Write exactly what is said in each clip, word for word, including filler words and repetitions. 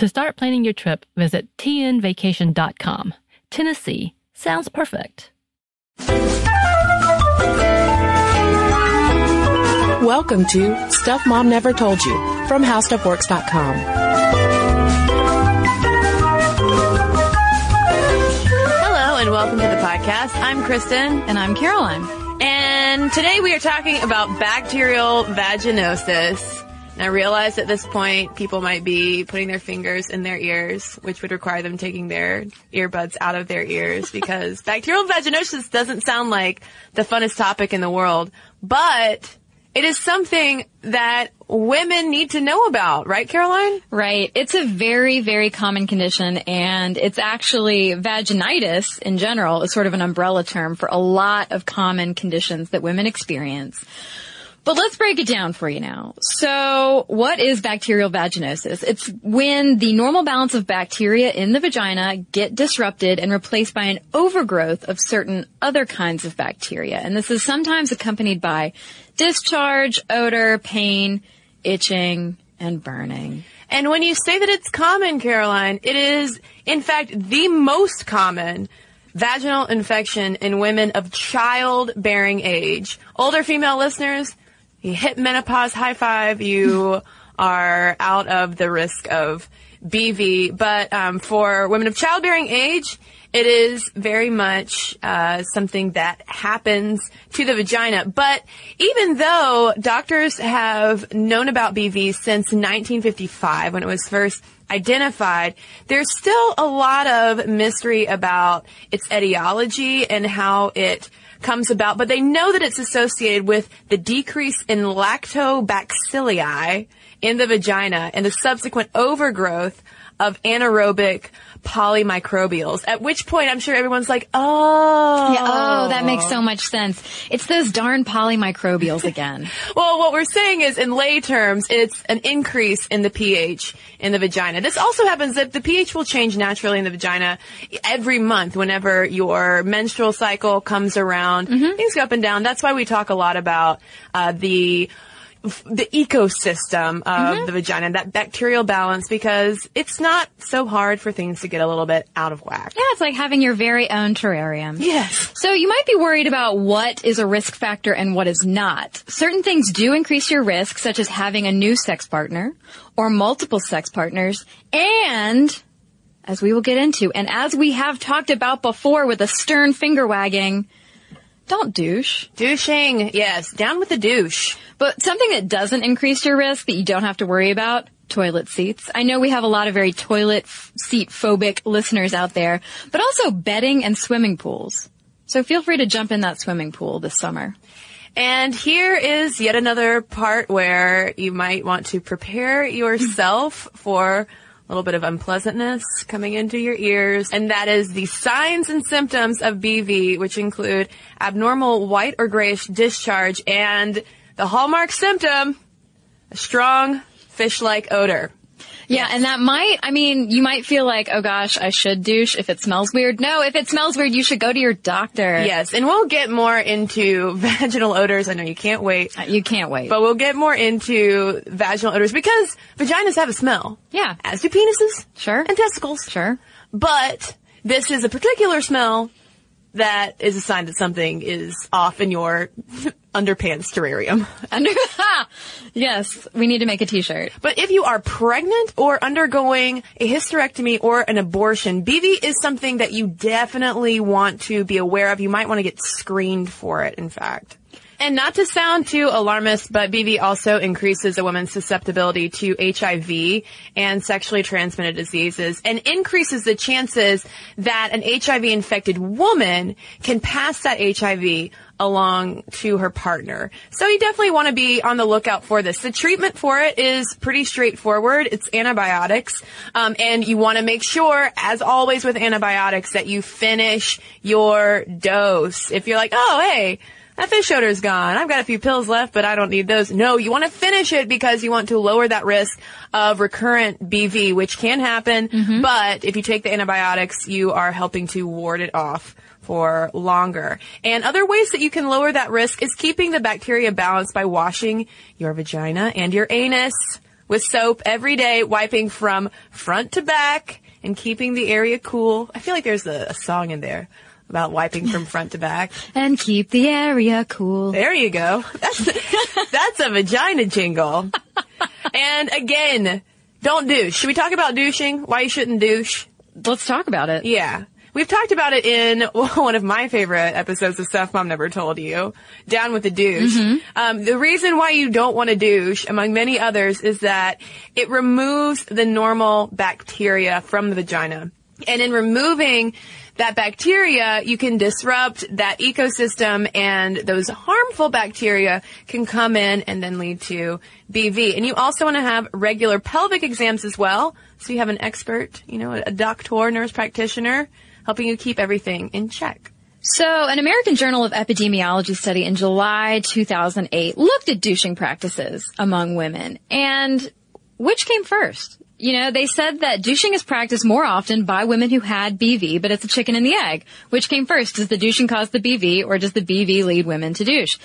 To start planning your trip, visit T N Vacation dot com. Tennessee sounds perfect. Welcome to Stuff Mom Never Told You from How Stuff Works dot com. Hello and welcome to the podcast. I'm Kristen. And I'm Caroline. And today we are talking about bacterial vaginosis. And I realize at this point people might be putting their fingers in their ears, which would require them taking their earbuds out of their ears because bacterial vaginosis doesn't sound like the funnest topic in the world, but it is something that women need to know about, right, Caroline? Right. It's a very, very common condition, and it's actually vaginitis in general is sort of an umbrella term for a lot of common conditions that women experience. But let's break it down for you now. So what is bacterial vaginosis? It's when the normal balance of bacteria in the vagina get disrupted and replaced by an overgrowth of certain other kinds of bacteria. And this is sometimes accompanied by discharge, odor, pain, itching, and burning. And when you say that it's common, Caroline, it is, in fact, the most common vaginal infection in women of childbearing age. Older female listeners, you hit menopause, high five, you are out of the risk of B V. But um, for women of childbearing age, it is very much uh, something that happens to the vagina. But even though doctors have known about B V since nineteen fifty-five, when it was first identified, there's still a lot of mystery about its etiology and how it comes about, but they know that it's associated with the decrease in lactobacilli in the vagina and the subsequent overgrowth of anaerobic polymicrobials, at which point I'm sure everyone's like, oh. Yeah, oh, that makes so much sense. It's those darn polymicrobials again. Well, what we're saying is, in lay terms, it's an increase in the pH in the vagina. This also happens that the pH will change naturally in the vagina every month whenever your menstrual cycle comes around. Mm-hmm. Things go up and down. That's why we talk a lot about uh the the ecosystem of mm-hmm. the vagina, that bacterial balance, because it's not so hard for things to get a little bit out of whack. Yeah, it's like having your very own terrarium. Yes. So you might be worried about what is a risk factor and what is not. Certain things do increase your risk, such as having a new sex partner or multiple sex partners, and, as we will get into, and as we have talked about before with a stern finger wagging, don't douche. Douching, yes. Down with the douche. But something that doesn't increase your risk that you don't have to worry about, toilet seats. I know we have a lot of very toilet f- seat phobic listeners out there, but also bedding and swimming pools. So feel free to jump in that swimming pool this summer. And here is yet another part where you might want to prepare yourself for a little bit of unpleasantness coming into your ears, and that is the signs and symptoms of B V, which include abnormal white or grayish discharge and the hallmark symptom, a strong fish-like odor. Yeah, and that might, I mean, you might feel like, oh gosh, I should douche if it smells weird. No, if it smells weird, you should go to your doctor. Yes, and we'll get more into vaginal odors. I know you can't wait. Uh, you can't wait. But we'll get more into vaginal odors because vaginas have a smell. Yeah. As do penises. Sure. And testicles. Sure. But this is a particular smell that is a sign that something is off in your underpants terrarium. Under- yes, we need to make a t-shirt. But if you are pregnant or undergoing a hysterectomy or an abortion, B V is something that you definitely want to be aware of. You might want to get screened for it, in fact. And not to sound too alarmist, but B V also increases a woman's susceptibility to H I V and sexually transmitted diseases and increases the chances that an H I V-infected woman can pass that H I V along to her partner. So you definitely want to be on the lookout for this. The treatment for it is pretty straightforward. It's antibiotics. Um, and you want to make sure, as always with antibiotics, that you finish your dose. If you're like, oh, hey, that fish odor's gone. I've got a few pills left, but I don't need those. No, you want to finish it because you want to lower that risk of recurrent B V, which can happen. Mm-hmm. But if you take the antibiotics, you are helping to ward it off for longer. And other ways that you can lower that risk is keeping the bacteria balanced by washing your vagina and your anus with soap every day, wiping from front to back and keeping the area cool. I feel like there's a, a song in there about wiping from front to back. And keep the area cool. There you go. That's, that's a vagina jingle. And again, don't douche. Should we talk about douching? Why you shouldn't douche? Let's talk about it. Yeah. We've talked about it in one of my favorite episodes of Stuff Mom Never Told You, Down with the Douche. Mm-hmm. Um, the reason why you don't want to douche, among many others, is that it removes the normal bacteria from the vagina. And in removing that bacteria, you can disrupt that ecosystem, and those harmful bacteria can come in and then lead to B V. And you also want to have regular pelvic exams as well, so you have an expert, you know, a doctor, nurse practitioner, helping you keep everything in check. So an American Journal of Epidemiology study in July two thousand eight looked at douching practices among women, and which came first? You know, they said that douching is practiced more often by women who had B V, but it's a chicken and the egg. Which came first? Does the douching cause the B V, or does the B V lead women to douche?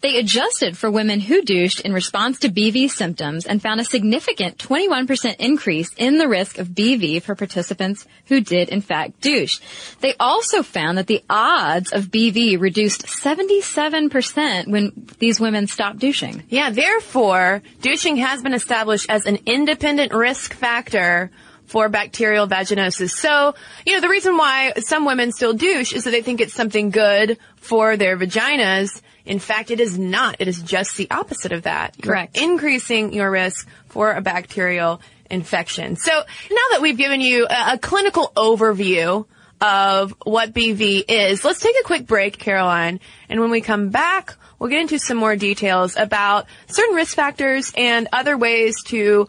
They adjusted for women who douched in response to B V symptoms and found a significant twenty-one percent increase in the risk of B V for participants who did, in fact, douche. They also found that the odds of B V reduced seventy-seven percent when these women stopped douching. Yeah, therefore, douching has been established as an independent risk factor for bacterial vaginosis. So, you know, the reason why some women still douche is that they think it's something good for their vaginas. In fact, it is not. It is just the opposite of that. Correct. You're increasing your risk for a bacterial infection. So now that we've given you a, a clinical overview of what B V is, let's take a quick break, Caroline. And when we come back, we'll get into some more details about certain risk factors and other ways to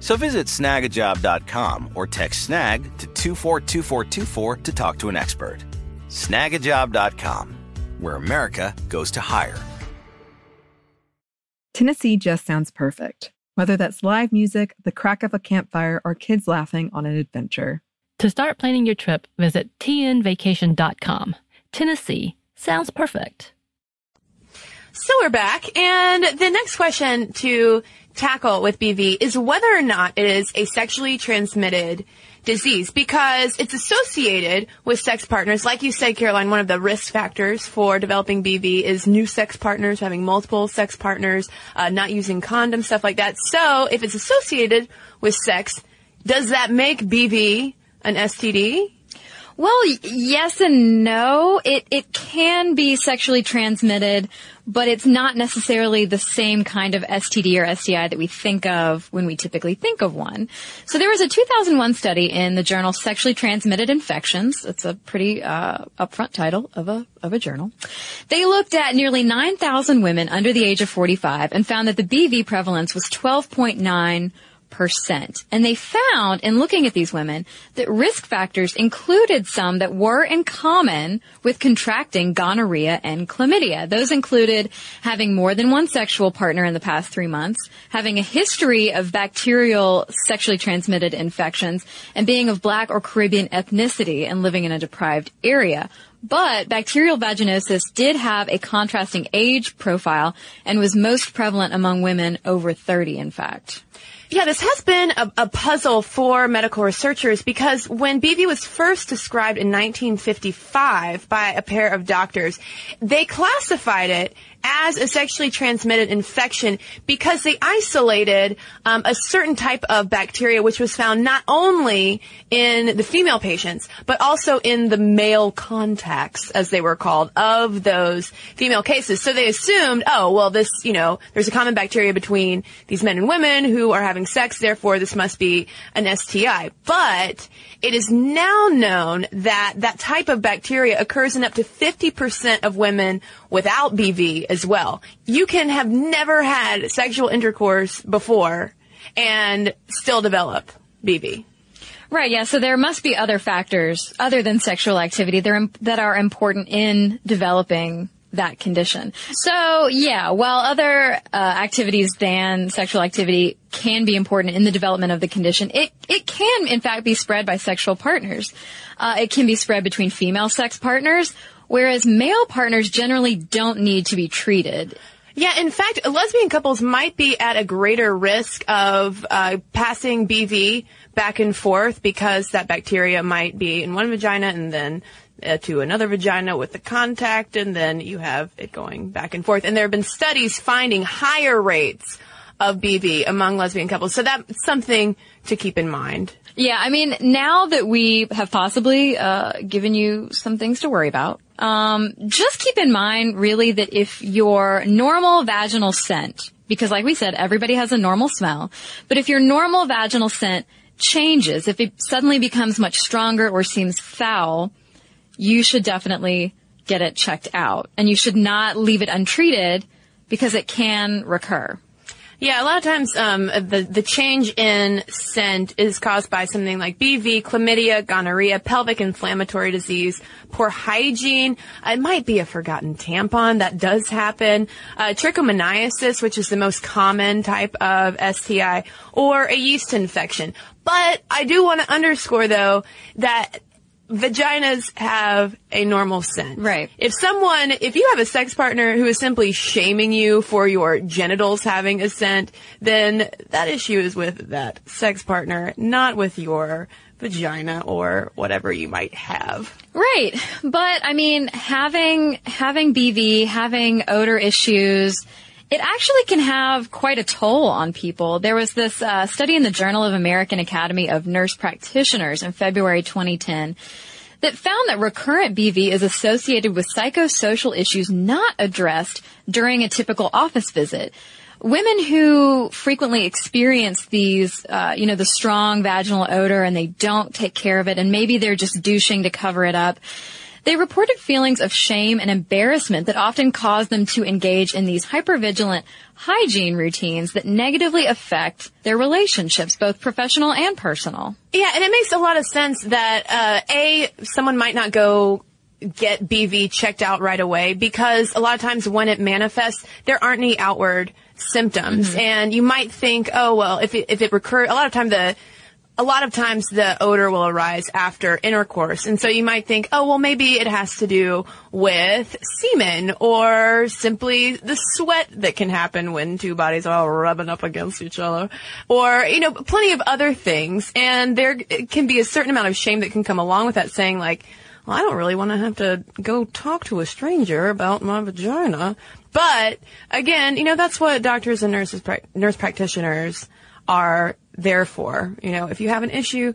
So visit snag a job dot com or text SNAG to two four two four two four to talk to an expert. snag a job dot com, where America goes to hire. Tennessee just sounds perfect, whether that's live music, the crack of a campfire, or kids laughing on an adventure. To start planning your trip, visit T N vacation dot com. Tennessee sounds perfect. So we're back, and the next question to tackle with B V is whether or not it is a sexually transmitted disease, because it's associated with sex partners. Like you said, Caroline, one of the risk factors for developing B V is new sex partners, having multiple sex partners, uh, not using condoms, stuff like that. So if it's associated with sex, does that make B V an S T D? Well, yes and no. It it can be sexually transmitted, but it's not necessarily the same kind of S T D or S T I that we think of when we typically think of one. So there was a two thousand one study in the journal Sexually Transmitted Infections. It's a pretty uh upfront title of a of a journal. They looked at nearly nine thousand women under the age of forty-five and found that the B V prevalence was twelve point nine percent. And they found, in looking at these women, that risk factors included some that were in common with contracting gonorrhea and chlamydia. Those included having more than one sexual partner in the past three months, having a history of bacterial sexually transmitted infections, and being of Black or Caribbean ethnicity and living in a deprived area. But bacterial vaginosis did have a contrasting age profile and was most prevalent among women over thirty, in fact. Yeah, this has been a, a puzzle for medical researchers, because when B V was first described in nineteen fifty-five by a pair of doctors, they classified it as a sexually transmitted infection because they isolated um, a certain type of bacteria, which was found not only in the female patients, but also in the male contacts, as they were called, of those female cases. So they assumed, oh, well, this, you know, there's a common bacteria between these men and women who are having sex, therefore this must be an S T I. But it is now known that that type of bacteria occurs in up to fifty percent of women without B V as well. You can have never had sexual intercourse before and still develop B V. Right, yeah, so there must be other factors other than sexual activity that are important in developing that condition. So, yeah, while other uh, activities than sexual activity can be important in the development of the condition, it it can, in fact, be spread by sexual partners. Uh, it can be spread between female sex partners, whereas male partners generally don't need to be treated. Yeah, in fact, lesbian couples might be at a greater risk of uh passing B V back and forth, because that bacteria might be in one vagina and then Uh, to another vagina with the contact, and then you have it going back and forth. And there have been studies finding higher rates of B V among lesbian couples. So that's something to keep in mind. Yeah, I mean, now that we have possibly uh given you some things to worry about, um just keep in mind, really, that if your normal vaginal scent, because like we said, everybody has a normal smell, but if your normal vaginal scent changes, if it suddenly becomes much stronger or seems foul, you should definitely get it checked out, and you should not leave it untreated because it can recur. Yeah, a lot of times um the the change in scent is caused by something like B V, chlamydia, gonorrhea, pelvic inflammatory disease, poor hygiene. It might be a forgotten tampon. That does happen. Uh trichomoniasis, which is the most common type of S T I, or a yeast infection. But I do want to underscore, though, that vaginas have a normal scent. Right. If someone, if you have a sex partner who is simply shaming you for your genitals having a scent, then that issue is with that sex partner, not with your vagina or whatever you might have. Right. But, I mean, having, having B V, having odor issues, it actually can have quite a toll on people. There was this uh, study in the Journal of American Academy of Nurse Practitioners in February twenty ten that found that recurrent B V is associated with psychosocial issues not addressed during a typical office visit. Women who frequently experience these, uh, you know, the strong vaginal odor, and they don't take care of it, and maybe they're just douching to cover it up, they reported feelings of shame and embarrassment that often cause them to engage in these hypervigilant hygiene routines that negatively affect their relationships, both professional and personal. Yeah, and it makes a lot of sense that, uh, A, someone might not go get B V checked out right away, because a lot of times when it manifests, there aren't any outward symptoms. Mm-hmm. And you might think, oh, well, if it, if it recurs, a lot of time the, a lot of times the odor will arise after intercourse. And so you might think, oh, well, maybe it has to do with semen or simply the sweat that can happen when two bodies are all rubbing up against each other, or, you know, plenty of other things. And there can be a certain amount of shame that can come along with that, saying like, well, I don't really want to have to go talk to a stranger about my vagina. But again, you know, that's what doctors and nurses, nurse practitioners are there for. You know, if you have an issue,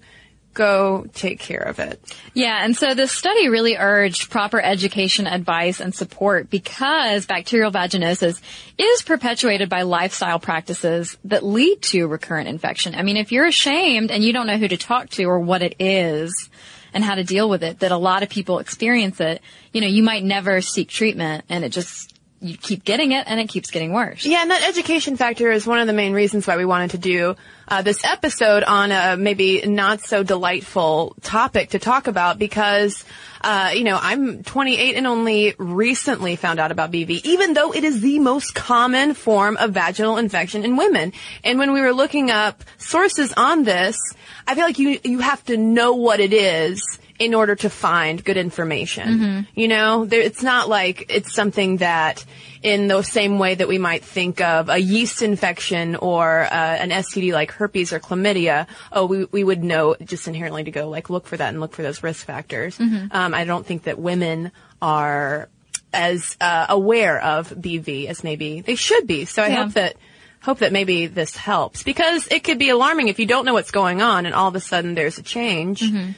go take care of it. Yeah, and so this study really urged proper education, advice, and support, because bacterial vaginosis is perpetuated by lifestyle practices that lead to recurrent infection. I mean, if you're ashamed and you don't know who to talk to or what it is and how to deal with it, that a lot of people experience it, you know, you might never seek treatment, and it just... you keep getting it, and it keeps getting worse. Yeah, and that education factor is one of the main reasons why we wanted to do uh, this episode on a maybe not-so-delightful topic to talk about, because, uh, you know, I'm twenty-eight and only recently found out about B V, even though it is the most common form of vaginal infection in women. And when we were looking up sources on this, I feel like you you have to know what it is in order to find good information. Mm-hmm. You know, there, it's not like it's something that in the same way that we might think of a yeast infection or uh, an S T D like herpes or chlamydia, oh, we, we would know just inherently to go like look for that and look for those risk factors. Mm-hmm. Um, I don't think that women are as uh, aware of B V as maybe they should be. So I yeah. hope that hope that maybe this helps, because it could be alarming if you don't know what's going on and all of a sudden there's a change. Mm-hmm.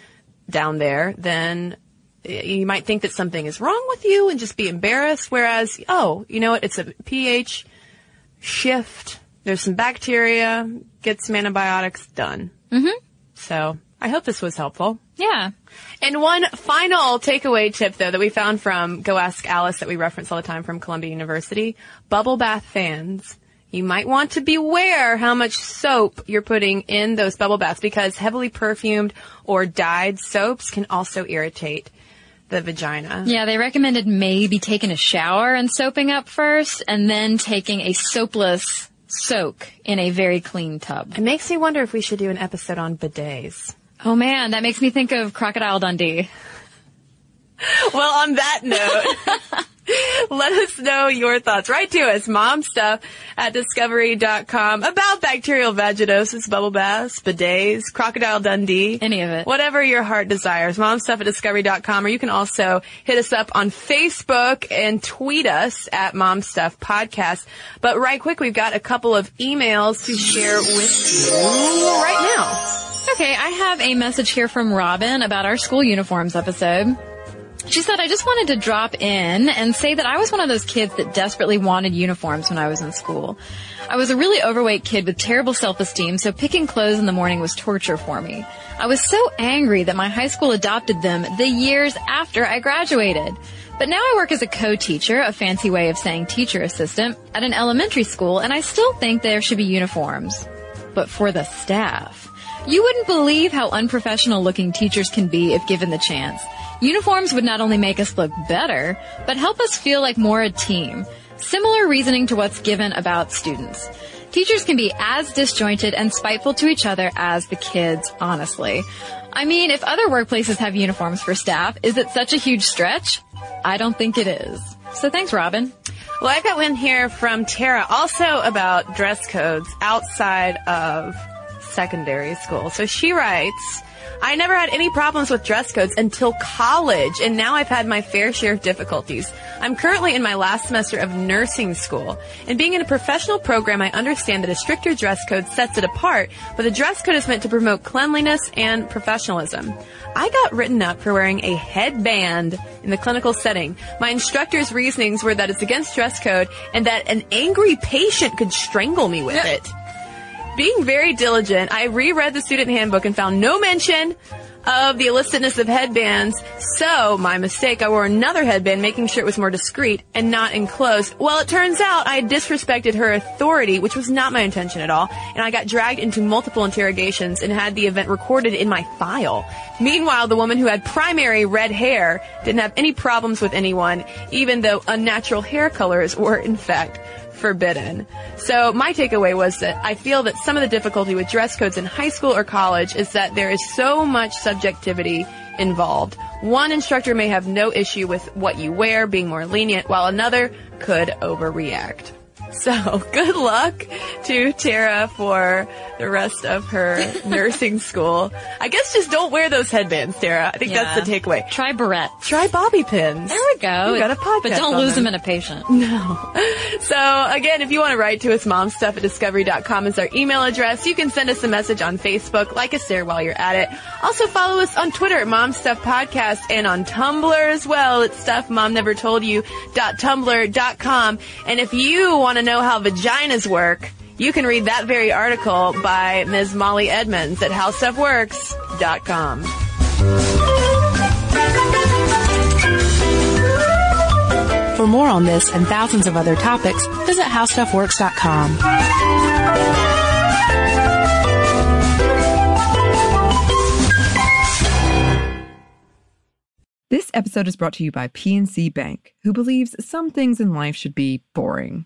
down there, then you might think that something is wrong with you and just be embarrassed. Whereas, oh, you know what? It's a pH shift. There's some bacteria. Get some antibiotics, done. Mm-hmm. So I hope this was helpful. Yeah. And one final takeaway tip, though, that we found from Go Ask Alice that we reference all the time from Columbia University, bubble bath fans. You might want to beware how much soap you're putting in those bubble baths, because heavily perfumed or dyed soaps can also irritate the vagina. Yeah, they recommended maybe taking a shower and soaping up first, and then taking a soapless soak in a very clean tub. It makes me wonder if we should do an episode on bidets. Oh, man, that makes me think of Crocodile Dundee. Well, on that note... let us know your thoughts. Write to us, momstuff at discovery dot com, about bacterial vaginosis, bubble baths, bidets, Crocodile Dundee. Any of it. Whatever your heart desires. Momstuff at discovery dot com, or you can also hit us up on Facebook and tweet us at Momstuff Podcast. But right quick, we've got a couple of emails to share with you right now. Okay, I have a message here from Robin about our school uniforms episode. She said, I just wanted to drop in and say that I was one of those kids that desperately wanted uniforms when I was in school. I was a really overweight kid with terrible self-esteem, so picking clothes in the morning was torture for me. I was so angry that my high school adopted them the years after I graduated. But now I work as a co-teacher, a fancy way of saying teacher assistant, at an elementary school, and I still think there should be uniforms. But for the staff. You wouldn't believe how unprofessional looking teachers can be if given the chance. Uniforms would not only make us look better, but help us feel like more a team. Similar reasoning to what's given about students. Teachers can be as disjointed and spiteful to each other as the kids, honestly. I mean, if other workplaces have uniforms for staff, is it such a huge stretch? I don't think it is. So thanks, Robin. Well, I've got one here from Tara, also about dress codes outside of secondary school. So she writes... I never had any problems with dress codes until college, and now I've had my fair share of difficulties. I'm currently in my last semester of nursing school, and being in a professional program, I understand that a stricter dress code sets it apart, but the dress code is meant to promote cleanliness and professionalism. I got written up for wearing a headband in the clinical setting. My instructor's reasonings were that it's against dress code and that an angry patient could strangle me with it. Being very diligent, I reread the student handbook and found no mention of the illicitness of headbands. So, my mistake, I wore another headband, making sure it was more discreet and not enclosed. Well, it turns out I disrespected her authority, which was not my intention at all, and I got dragged into multiple interrogations and had the event recorded in my file. Meanwhile, the woman who had primary red hair didn't have any problems with anyone, even though unnatural hair colors were, in fact, forbidden. So my takeaway was that I feel that some of the difficulty with dress codes in high school or college is that there is so much subjectivity involved. One instructor may have no issue with what you wear being more lenient, while another could overreact. So good luck to Tara for the rest of her nursing school. I guess just don't wear those headbands, Tara. I think yeah. that's the takeaway. Try barrettes. Try bobby pins. There we go. You got a podcast. But don't lose them. them in a patient. No. So again, if you want to write to us, momstuff at discovery dot com is our email address. You can send us a message on Facebook. Like us there while you're at it. Also follow us on Twitter at momstuffpodcast and on Tumblr as well at stuff mom never told you dot tumblr dot com. And if you want to know how vaginas work, you can read that very article by Miz Molly Edmonds at how stuff works dot com. For more on this and thousands of other topics, visit how stuff works dot com. This episode is brought to you by P N C Bank, who believes some things in life should be boring,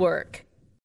Work.